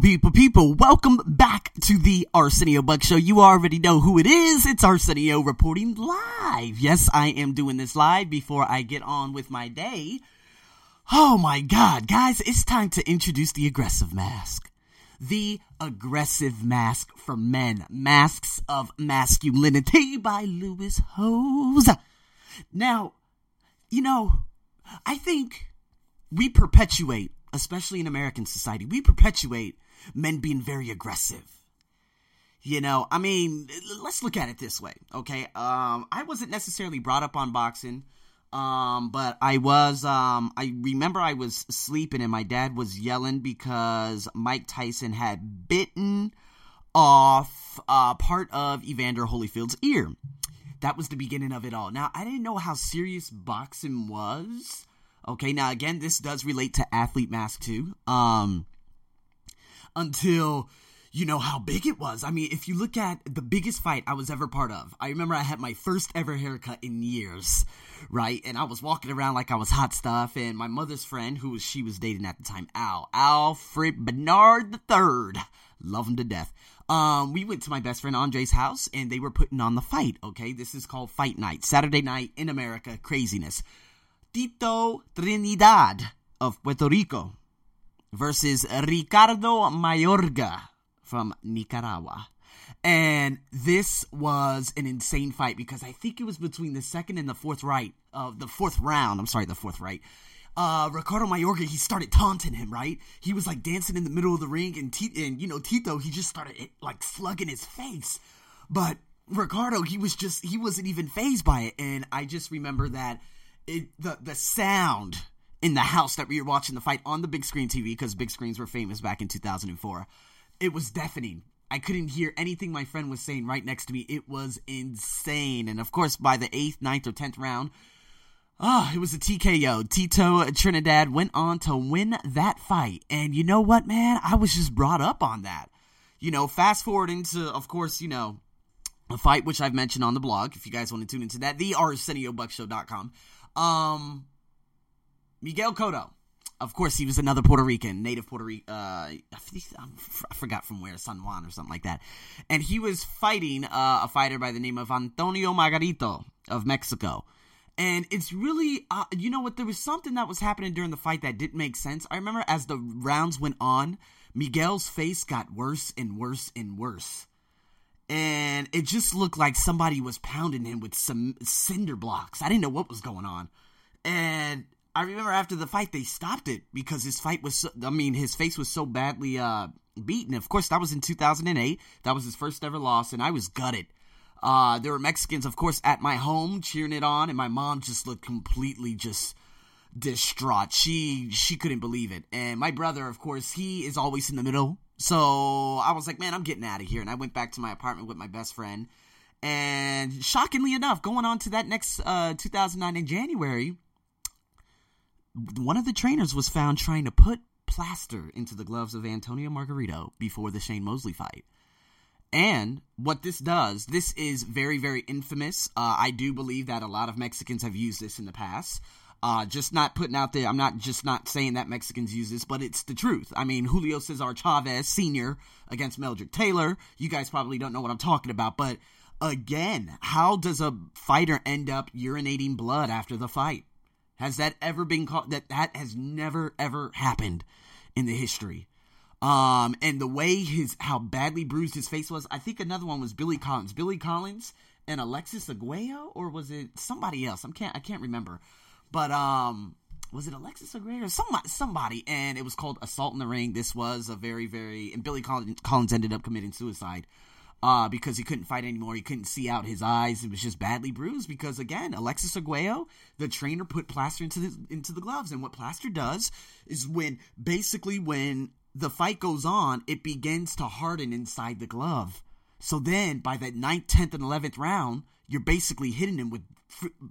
People, welcome back to the Arsenio Buck Show. You already know who it is. It's Arsenio reporting live. Yes, I am doing this live before I get on with my day. Oh my God, guys, it's time to introduce the Aggressive Mask. The Aggressive Mask for Men, Masks of Masculinity by Lewis Howes. Now, you know, I think we perpetuate, especially in American society, we perpetuate men being very aggressive. You know, I mean, let's look at it this way, okay? I wasn't necessarily brought up on boxing, but I was, I remember I was sleeping and my dad was yelling because Mike Tyson had bitten off part of Evander Holyfield's ear. That was the beginning of it all. Now, I didn't know how serious boxing was. Okay, now again, this does relate to Athlete Mask too, until you know how big it was. I mean, if you look at the biggest fight I was ever part of, I remember I had my first ever haircut in years, right? And I was walking around like I was hot stuff, and my mother's friend, who she was dating at the time, Alfred Bernard III, love him to death. We went to my best friend Andre's house, and they were putting on the fight, okay? This is called Fight Night, Saturday night in America, craziness. Tito Trinidad of Puerto Rico versus Ricardo Mayorga from Nicaragua. And this was an insane fight because I think it was between the second and the fourth right of the fourth round. I'm sorry, the fourth right. Ricardo Mayorga, he started taunting him, right? He was like dancing in the middle of the ring and you know, Tito, he just started like slugging his face. But Ricardo, he wasn't even fazed by it. And I just remember that the sound in the house that we were watching the fight on the big screen TV, because big screens were famous back in 2004, it was deafening. I couldn't hear anything my friend was saying right next to me. It was insane. And of course, by the 8th, 9th, or 10th round, it was a TKO. Tito Trinidad went on to win that fight. And you know what, man? I was just brought up on that. You know, fast forward into, of course, you know, a fight which I've mentioned on the blog, if you guys want to tune into that, the ArsenioBuckShow.com. Miguel Cotto, of course, he was another Puerto Rican, native Puerto Rican, I forgot from where, San Juan or something like that, and he was fighting a fighter by the name of Antonio Margarito of Mexico, and it's really, you know what, there was something that was happening during the fight that didn't make sense. I remember as the rounds went on, Miguel's face got worse and worse and worse, and it just looked like somebody was pounding him with some cinder blocks. I didn't know what was going on. And I remember after the fight, they stopped it because his fight was his face was so badly beaten. Of course, that was in 2008. That was his first ever loss, and I was gutted. There were Mexicans, of course, at my home cheering it on, and my mom just looked completely just distraught. She couldn't believe it. And my brother, of course, he is always in the middle. So I was like, man, I'm getting out of here. And I went back to my apartment with my best friend. And shockingly enough, going on to that next 2009 in January, one of the trainers was found trying to put plaster into the gloves of Antonio Margarito before the Shane Mosley fight. And what this does, this is very, very infamous. I do believe that a lot of Mexicans have used this in the past. Just not putting out there, I'm not just not saying that Mexicans use this, but it's the truth. I mean, Julio Cesar Chavez Sr. against Meldrick Taylor. You guys probably don't know what I'm talking about, but again, how does a fighter end up urinating blood after the fight? Has that ever been caught? That has never, ever happened in the history. And the way how badly bruised his face was, I think another one was Billy Collins. Billy Collins and Alexis Aguayo, or was it somebody else? I can't remember. But was it Alexis Aguirre or somebody? And it was called Assault in the Ring. This was a very, very – and Billy Collins ended up committing suicide because he couldn't fight anymore. He couldn't see out his eyes. It was just badly bruised because, again, Alexis Aguayo, the trainer, put plaster into the gloves. And what plaster does is when the fight goes on, it begins to harden inside the glove. So then by the 9th, 10th, and 11th round, you're basically hitting him with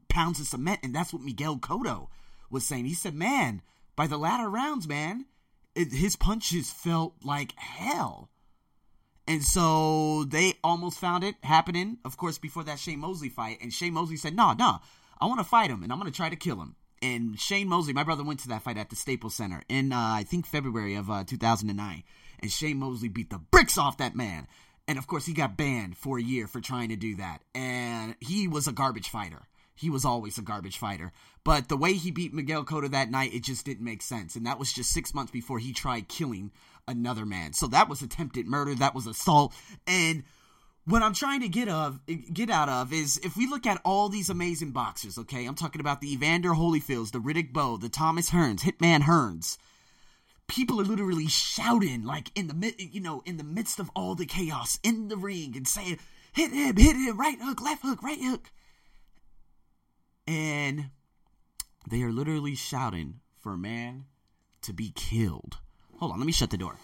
pounds of cement, and that's what Miguel Cotto was saying. He said, man, by the latter rounds, man, his punches felt like hell. And so they almost found it happening, of course, before that Shane Mosley fight, and Shane Mosley said, no, I want to fight him, and I'm going to try to kill him. And Shane Mosley, my brother, went to that fight at the Staples Center in, I think, February of 2009. And Shane Mosley beat the bricks off that man. And, of course, he got banned for a year for trying to do that. And he was a garbage fighter. He was always a garbage fighter. But the way he beat Miguel Cotto that night, it just didn't make sense. And that was just 6 months before he tried killing another man. So that was attempted murder. That was assault. And what I'm trying to get out of is, if we look at all these amazing boxers, okay, I'm talking about the Evander Holyfields, the Riddick Bowe, the Thomas Hearns, Hitman Hearns. People are literally shouting, like, in the midst of all the chaos in the ring and saying, hit him, right hook, left hook, right hook. And they are literally shouting for a man to be killed. Hold on, let me shut the door.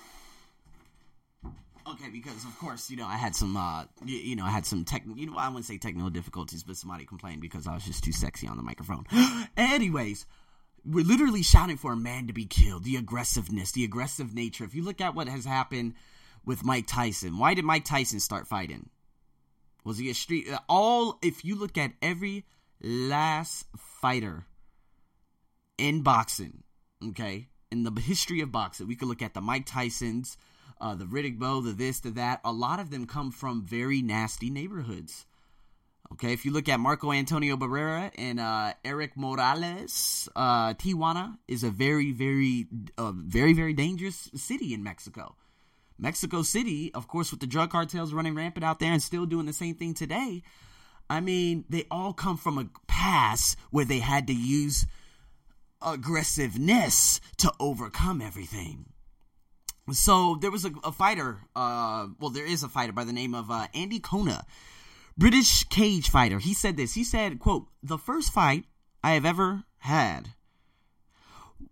Okay, because of course, I had some, I wouldn't say technical difficulties, but somebody complained because I was just too sexy on the microphone. Anyways, we're literally shouting for a man to be killed. The aggressiveness, the aggressive nature. If you look at what has happened with Mike Tyson, why did Mike Tyson start fighting? Was he a street? If you look at every last fighter in boxing, okay, in the history of boxing, we could look at the Mike Tysons, the Riddick Bowe, the this, the that. A lot of them come from very nasty neighborhoods. Okay, if you look at Marco Antonio Barrera and Eric Morales, Tijuana is a very, very, very, very dangerous city in Mexico. Mexico City, of course, with the drug cartels running rampant out there and still doing the same thing today. I mean, they all come from a past where they had to use aggressiveness to overcome everything. So there was a fighter, there is a fighter by the name of Andy Kona, British cage fighter. He said this. He said, quote, "The first fight I have ever had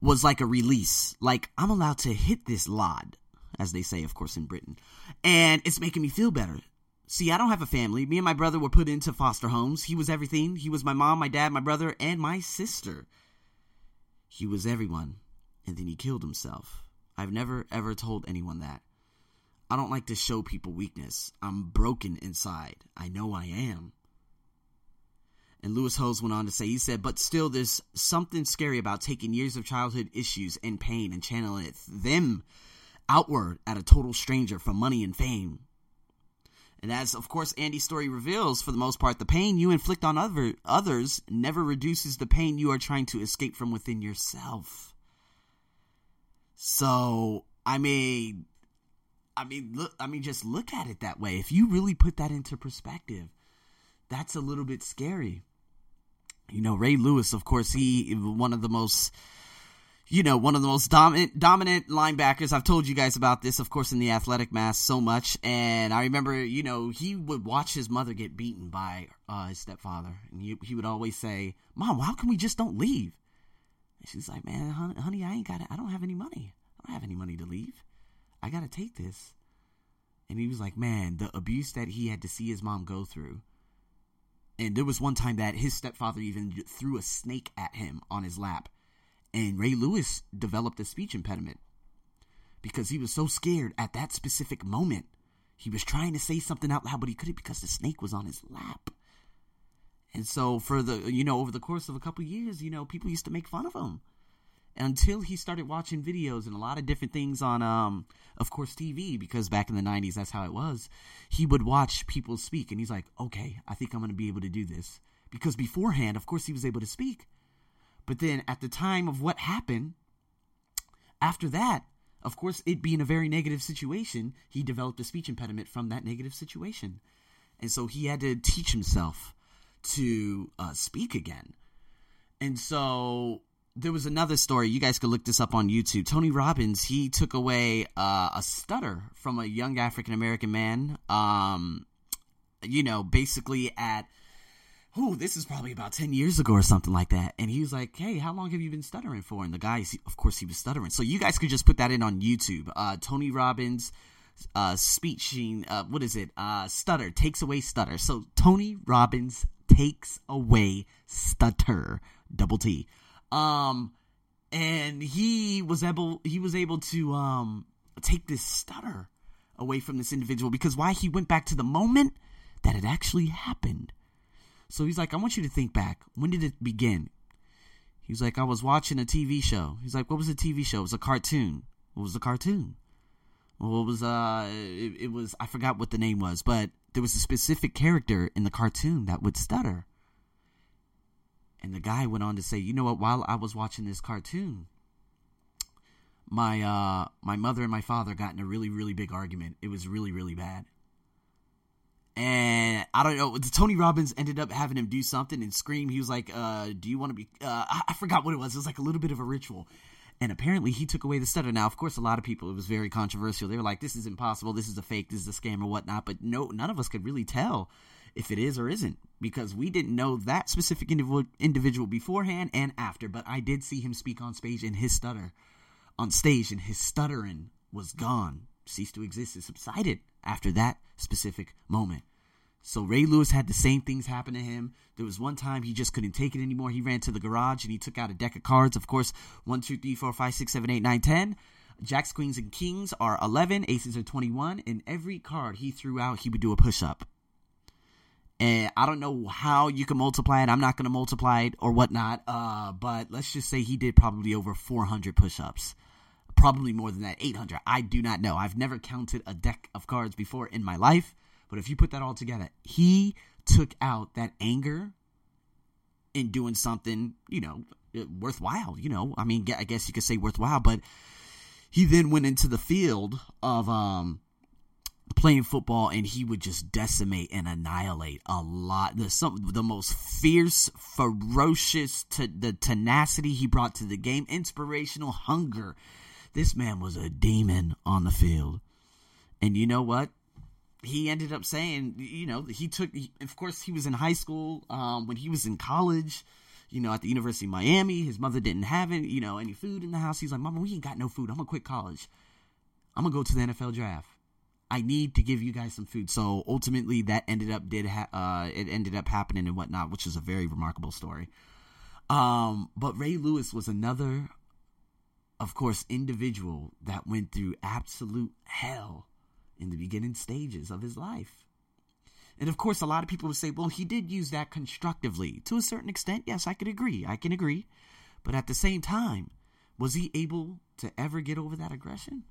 was like a release. Like, I'm allowed to hit this lad," as they say, of course, in Britain. "And it's making me feel better. See, I don't have a family. Me and my brother were put into foster homes. He was everything. He was my mom, my dad, my brother, and my sister. He was everyone. And then he killed himself. I've never, ever told anyone that. I don't like to show people weakness. I'm broken inside. I know I am." And Lewis Howes went on to say, he said, "But still, there's something scary about taking years of childhood issues and pain and channeling them outward at a total stranger for money and fame. And as, of course, Andy's story reveals, for the most part, the pain you inflict on others never reduces the pain you are trying to escape from within yourself." So, just look at it that way. If you really put that into perspective, that's a little bit scary. Ray Lewis, of course, he one of the most dominant linebackers. I've told you guys about this, of course, in the Athletic Mask so much. And I remember, he would watch his mother get beaten by his stepfather. And he would always say, "Mom, how come we just don't leave?" And she's like, "Man, honey, I don't have any money. I don't have any money to leave. I got to take this." And he was like, man, the abuse that he had to see his mom go through. And there was one time that his stepfather even threw a snake at him on his lap. And Ray Lewis developed a speech impediment because he was so scared at that specific moment. He was trying to say something out loud, but he couldn't because the snake was on his lap. And so for the, over the course of a couple of years, people used to make fun of him until he started watching videos and a lot of different things on, of course, TV, because back in the 90s, that's how it was. He would watch people speak and he's like, okay, I think I'm going to be able to do this, because beforehand, of course, he was able to speak. But then at the time of what happened, after that, of course, it being a very negative situation, he developed a speech impediment from that negative situation. And so he had to teach himself to speak again. And so there was another story. You guys could look this up on YouTube. Tony Robbins, he took away a stutter from a young African-American man, basically at – this is probably about 10 years ago or something like that. And he was like, "Hey, how long have you been stuttering for?" And the guy, of course, he was stuttering. So you guys could just put that in on YouTube. Tony Robbins stutter, takes away stutter. So Tony Robbins takes away stutter, double T. And he was able to take this stutter away from this individual, because why? He went back to the moment that it actually happened. So he's like, "I want you to think back. When did it begin?" He's like, I was watching a TV show. He's like, what was the TV show? It was a cartoon. What was the cartoon? Well, it was, I forgot what the name was, but there was a specific character in the cartoon that would stutter. And the guy went on to say, you know what, while I was watching this cartoon, my mother and my father got in a really, really big argument. It was really, really bad. And I don't know, Tony Robbins ended up having him do something and scream. He was like, do you want to be, I forgot what it was. It was like a little bit of a ritual. And apparently he took away the stutter. Now, of course, a lot of people, it was very controversial. They were like, this is impossible. This is a fake. This is a scam or whatnot. But no, none of us could really tell if it is or isn't, because we didn't know that specific individual beforehand and after. But I did see him speak on stage and his stutter on stage, and his stuttering was gone, ceased to exist, and subsided after that specific moment. So Ray Lewis had the same things happen to him. There was one time he just couldn't take it anymore. He ran to the garage and he took out a deck of cards. Of course, 1, 2, 3, 4, 5, 6, 7, 8, 9, 10. Jacks, queens, and kings are 11. Aces are 21. And every card he threw out, he would do a push-up. And I don't know how you can multiply it. I'm not going to multiply it or whatnot. But let's just say he did probably over 400 push-ups. Probably more than that, 800. I do not know. I've never counted a deck of cards before in my life. But if you put that all together, he took out that anger in doing something, you know, worthwhile, you know. I mean, I guess you could say worthwhile, but he then went into the field of playing football, and he would just decimate and annihilate a lot. The most fierce, ferocious, the tenacity he brought to the game, inspirational hunger. This man was a demon on the field. And you know what? He ended up saying, you know, of course, he was in high school. When he was in college, you know, at the University of Miami, his mother didn't have any, you know, any food in the house. He's like, Mama, we ain't got no food. I'm going to quit college. I'm going to go to the NFL draft. I need to give you guys some food. So ultimately, that ended up happening and whatnot, which is a very remarkable story. But Ray Lewis was another, of course, individual that went through absolute hell in the beginning stages of his life. And of course, a lot of people would say, well, he did use that constructively. To a certain extent, yes, I can agree. But at the same time, was he able to ever get over that aggression?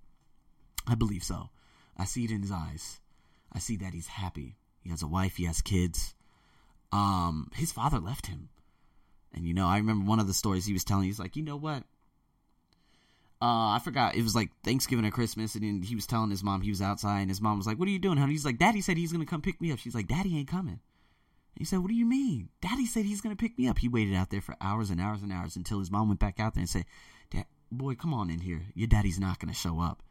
I believe so. I see it in his eyes. I see that he's happy. He has a wife. He has kids. His father left him. And, you know, I remember one of the stories he was telling. He's like, you know what? I forgot. It was like Thanksgiving or Christmas, and he was telling his mom he was outside, and his mom was like, what are you doing, honey? He's like, Daddy said he's going to come pick me up. She's like, Daddy ain't coming. And he said, what do you mean? Daddy said he's going to pick me up. He waited out there for hours and hours and hours until his mom went back out there and said, Dad, boy, come on in here. Your daddy's not going to show up.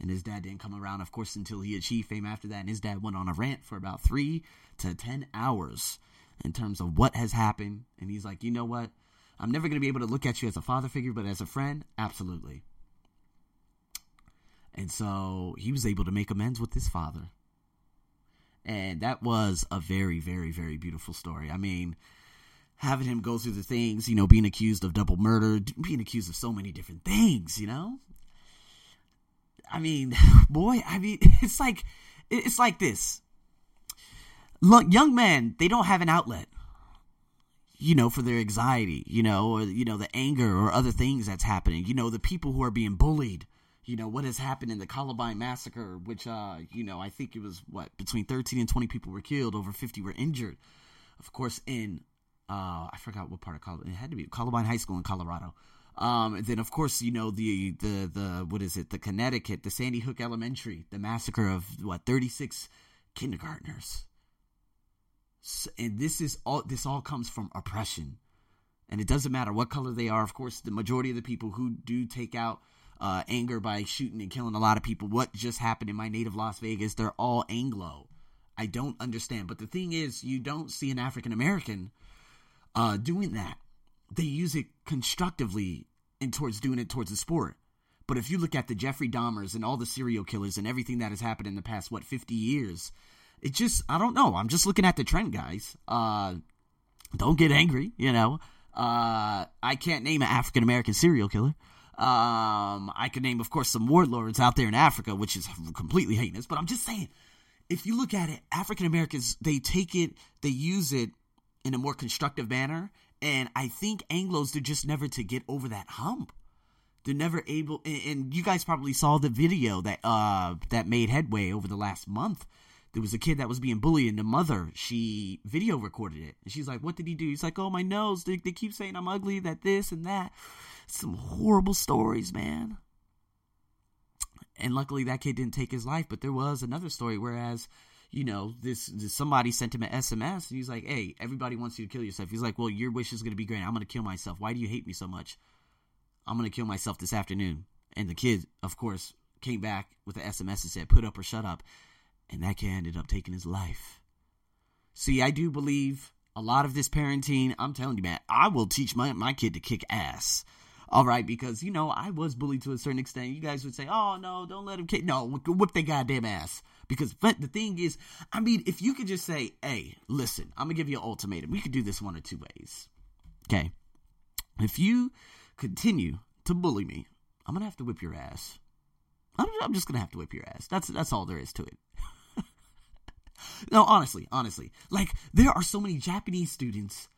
And his dad didn't come around, of course, until he achieved fame after that. And his dad went on a rant for about 3 to 10 hours in terms of what has happened. And he's like, you know what? I'm never going to be able to look at you as a father figure, but as a friend, absolutely. And so he was able to make amends with his father. And that was a very, very, very beautiful story. I mean, having him go through the things, you know, being accused of double murder, being accused of so many different things, you know? I mean, boy, I mean, it's like this. Look, young men, they don't have an outlet, you know, for their anxiety, you know, or, you know, the anger or other things that's happening, you know, the people who are being bullied, you know, what has happened in the Columbine massacre, which, you know, I think it was between 13 and 20 people were killed, over 50 were injured. Of course, in, I forgot what part of Columbine, it had to be Columbine High School in Colorado. Then of course, you know, the Connecticut, the Sandy Hook Elementary, the massacre of 36 kindergartners. So, and this all comes from oppression, and it doesn't matter what color they are. Of course, the majority of the people who do take out, anger by shooting and killing a lot of people, what just happened in my native Las Vegas, they're all Anglo. I don't understand. But the thing is, you don't see an African American, doing that. They use it constructively and towards doing it towards the sport. But if you look at the Jeffrey Dahmers and all the serial killers and everything that has happened in the past, 50 years, it just, I don't know. I'm just looking at the trend, guys. Don't get angry, you know. I can't name an African-American serial killer. I could name, of course, some warlords out there in Africa, which is completely heinous. But I'm just saying, if you look at it, African-Americans, they take it, they use it in a more constructive manner. And I think Anglos, they're just never to get over that hump. They're never able, and you guys probably saw the video that that made headway over the last month. There was a kid that was being bullied, and the mother, she video recorded it. And she's like, what did he do? He's like, oh, my nose. They keep saying I'm ugly, that this and that. Some horrible stories, man. And luckily that kid didn't take his life, but there was another story, whereas, you know, this somebody sent him an SMS, and he's like, hey, everybody wants you to kill yourself. He's like, well, your wish is going to be granted. I'm going to kill myself. Why do you hate me so much? I'm going to kill myself this afternoon. And the kid, of course, came back with an SMS and said, put up or shut up. And that kid ended up taking his life. See, I do believe a lot of this parenting, I'm telling you, man, I will teach my kid to kick ass. All right, because, you know, I was bullied to a certain extent. You guys would say, oh, no, don't let him kick. No, whip their goddamn ass. Because but the thing is, I mean, if you could just say, hey, listen, I'm going to give you an ultimatum. We could do this one of two ways. Okay. If you continue to bully me, I'm going to have to whip your ass. I'm just going to have to whip your ass. That's all there is to it. No, honestly. Like, there are so many Japanese students.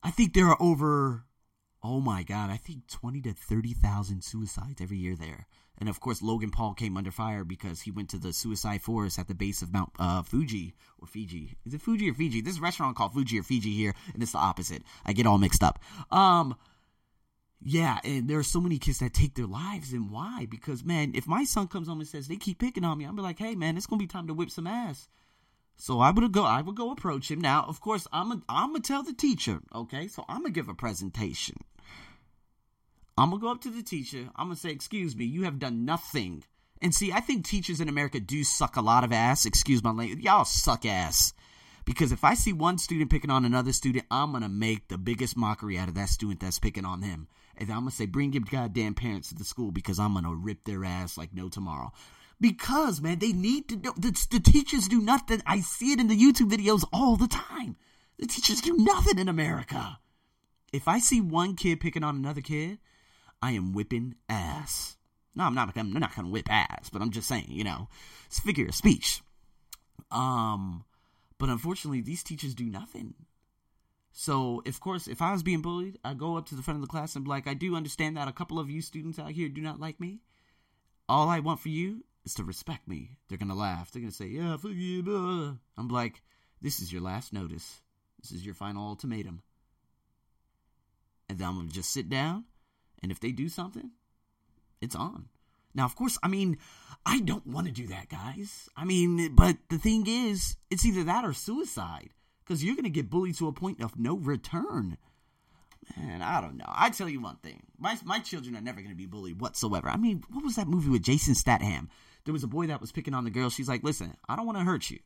I think there are over, oh my God, I think 20 to 30,000 suicides every year there. And of course, Logan Paul came under fire because he went to the suicide forest at the base of Mount Fuji or Fiji. Is it Fuji or Fiji? This restaurant called Fuji or Fiji here, and it's the opposite. I get all mixed up. Yeah, and there are so many kids that take their lives, and why? Because, man, if my son comes home and says they keep picking on me, I'm be like, hey, man, it's gonna be time to whip some ass. So I would go approach him. Now, of course, I'm gonna tell the teacher, okay? So I'm gonna give a presentation. I'm gonna go up to the teacher. I'm gonna say, excuse me, you have done nothing. And see, I think teachers in America do suck a lot of ass. Excuse my language, y'all suck ass. Because if I see one student picking on another student, I'm going to make the biggest mockery out of that student that's picking on him. And I'm going to say, bring your goddamn parents to the school because I'm going to rip their ass like no tomorrow. Because, man, they need to know. The teachers do nothing. I see it in the YouTube videos all the time. The teachers do nothing in America. If I see one kid picking on another kid, I am whipping ass. No, I'm not going to whip ass, but I'm just saying, you know, it's a figure of speech. But unfortunately, these teachers do nothing. So, of course, if I was being bullied, I'd go up to the front of the class and be like, I do understand that a couple of you students out here do not like me. All I want for you is to respect me. They're going to laugh. They're going to say, yeah, fuck you, blah. I'm like, this is your last notice. This is your final ultimatum. And then I'm going to just sit down, and if they do something, it's on. Now, of course, I mean, I don't want to do that, guys. I mean, but the thing is, it's either that or suicide. Because you're going to get bullied to a point of no return. Man, I don't know. I tell you one thing. My children are never going to be bullied whatsoever. I mean, what was that movie with Jason Statham? There was a boy that was picking on the girl. She's like, listen, I don't want to hurt you.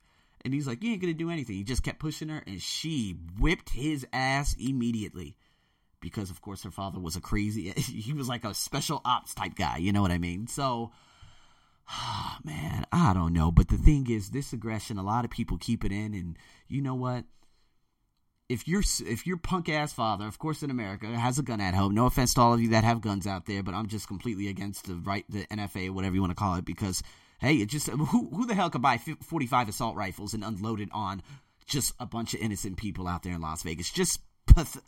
And he's like, you ain't going to do anything. He just kept pushing her, and she whipped his ass immediately. Because, of course, her father was a crazy, he was like a special ops type guy, you know what I mean? So, man, I don't know. But the thing is, this aggression, a lot of people keep it in. And you know what? If your punk-ass father, of course, in America, has a gun at home, no offense to all of you that have guns out there, but I'm just completely against the NFA, whatever you want to call it, because, hey, it just who the hell could buy 45 assault rifles and unload it on just a bunch of innocent people out there in Las Vegas? Just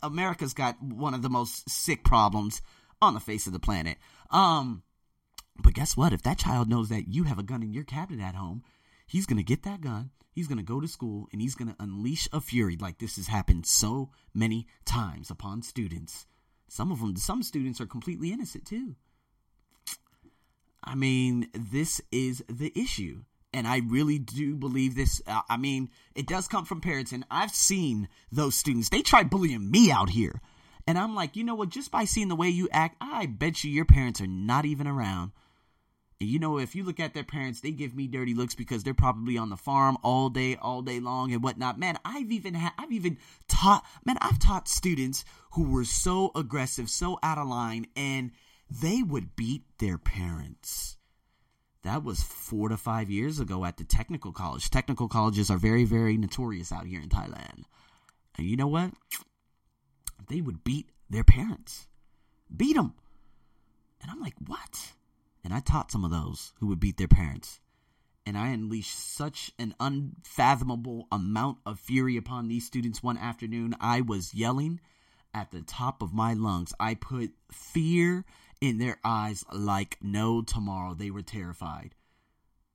America's got one of the most sick problems on the face of the planet. But guess what? If that child knows that you have a gun in your cabinet at home, he's going to get that gun, he's going to go to school, and he's going to unleash a fury like this has happened so many times upon students. Some students are completely innocent too. I mean, this is the issue. And I really do believe this. I mean, it does come from parents. And I've seen those students. They try bullying me out here. And I'm like, you know what? Just by seeing the way you act, I bet you your parents are not even around. And, you know, if you look at their parents, they give me dirty looks because they're probably on the farm all day long and whatnot. Man, I've taught students who were so aggressive, so out of line, and they would beat their parents. That was 4 to 5 years ago at the technical college. Technical colleges are very, very notorious out here in Thailand. And you know what? They would beat their parents. Beat them. And I'm like, what? And I taught some of those who would beat their parents. And I unleashed such an unfathomable amount of fury upon these students one afternoon. I was yelling. at the top of my lungs. I put fear in their eyes like no tomorrow. They were terrified.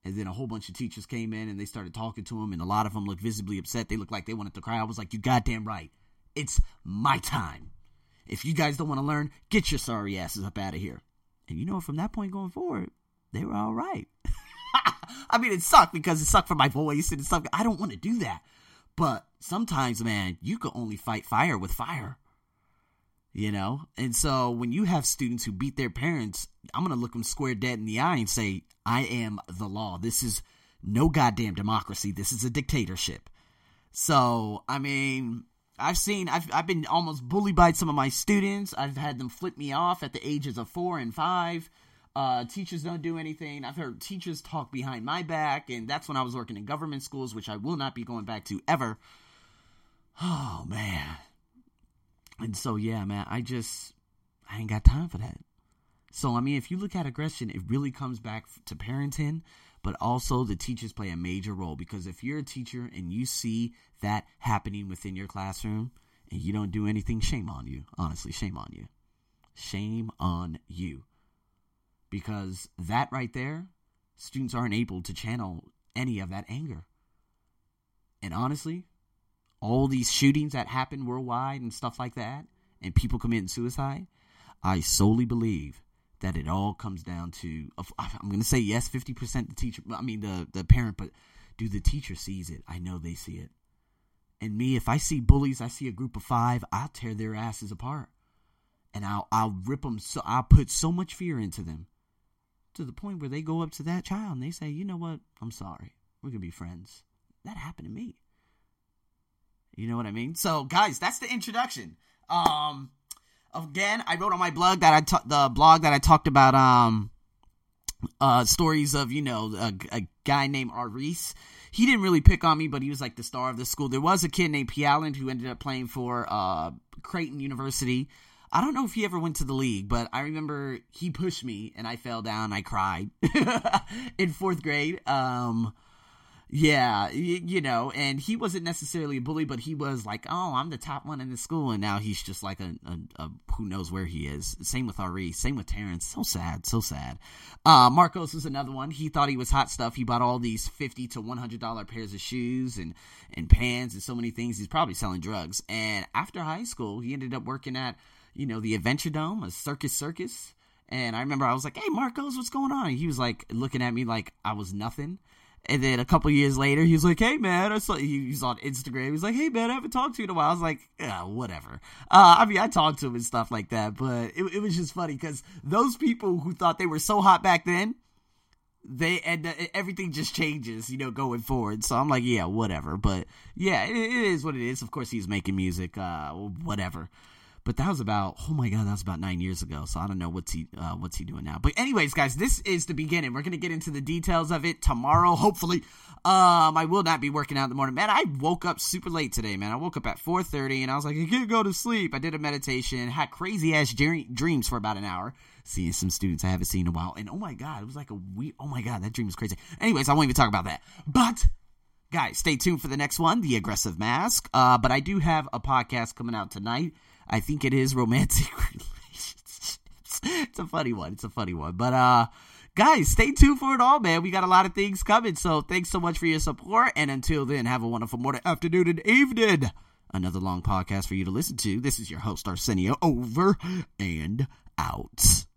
And then a whole bunch of teachers came in and they started talking to him, and a lot of them looked visibly upset. They looked like they wanted to cry. I was like, you goddamn right. It's my time. If you guys don't want to learn, get your sorry asses up out of here. And you know, from that point going forward, they were all right. I mean, it sucked because it sucked for my voice and it sucked. I don't want to do that. But sometimes, man, you can only fight fire with fire, you know? And so when you have students who beat their parents, I'm going to look them square dead in the eye and say, I am the law. This is no goddamn democracy. This is a dictatorship. So, I mean, I've been almost bullied by some of my students. I've had them flip me off at the ages of 4 and 5. Teachers don't do anything. I've heard teachers talk behind my back, and that's when I was working in government schools, which I will not be going back to ever. Oh, man. And so, yeah, man, I ain't got time for that. So, I mean, if you look at aggression, it really comes back to parenting, but also the teachers play a major role, because if you're a teacher and you see that happening within your classroom and you don't do anything, shame on you. Honestly, shame on you. Shame on you. Because that right there, students aren't able to channel any of that anger. And honestly, all these shootings that happen worldwide and stuff like that, and people committing suicide, I solely believe that it all comes down to, I'm going to say yes, 50% the parent, but do the teacher sees it? I know they see it. And me, if I see bullies, I see a group of 5, I'll tear their asses apart. And I'll rip them, so I'll put so much fear into them, to the point where they go up to that child and they say, you know what, I'm sorry, we're going to be friends. That happened to me. You know what I mean? So, guys, that's the introduction. Again, I wrote on my blog that the blog that I talked about stories of, you know, a guy named Aris. He didn't really pick on me, but he was like the star of the school. There was a kid named Pialand who ended up playing for Creighton University. I don't know if he ever went to the league, but I remember he pushed me and I fell down. I cried in 4th grade. Yeah, you know, and he wasn't necessarily a bully, but he was like, oh, I'm the top one in the school. And now he's just like a who knows where he is. Same with Ari. Same with Terrence. So sad. So sad. Marcos was another one. He thought he was hot stuff. He bought all these $50 to $100 pairs of shoes and pants and so many things. He's probably selling drugs. And after high school, he ended up working at, you know, the Adventure Dome, a Circus Circus. And I remember I was like, hey, Marcos, what's going on? And he was like looking at me like I was nothing. And then a couple years later, he was like, hey, man, he's on Instagram. He's like, hey, man, I haven't talked to you in a while. I was like, whatever. I mean, I talked to him and stuff like that. But it was just funny because those people who thought they were so hot back then, everything just changes, you know, going forward. So I'm like, yeah, whatever. But yeah, it is what it is. Of course, he's making music, whatever. But that was about, oh my God, that was about 9 years ago. So I don't know what's he doing now. But anyways, guys, this is the beginning. We're going to get into the details of it tomorrow, hopefully. I will not be working out in the morning. Man, I woke up super late today, man. I woke up at 4:30 and I was like, I can't go to sleep. I did a meditation, had crazy-ass dreams for about an hour. Seeing some students I haven't seen in a while. And oh my God, it was like oh my God, that dream was crazy. Anyways, I won't even talk about that. But guys, stay tuned for the next one, The Aggressive Mask. But I do have a podcast coming out tonight. I think it is romantic relationships. It's a funny one. But, guys, stay tuned for it all, man. We got a lot of things coming. So thanks so much for your support. And until then, have a wonderful morning, afternoon, and evening. Another long podcast for you to listen to. This is your host, Arsenio, over and out.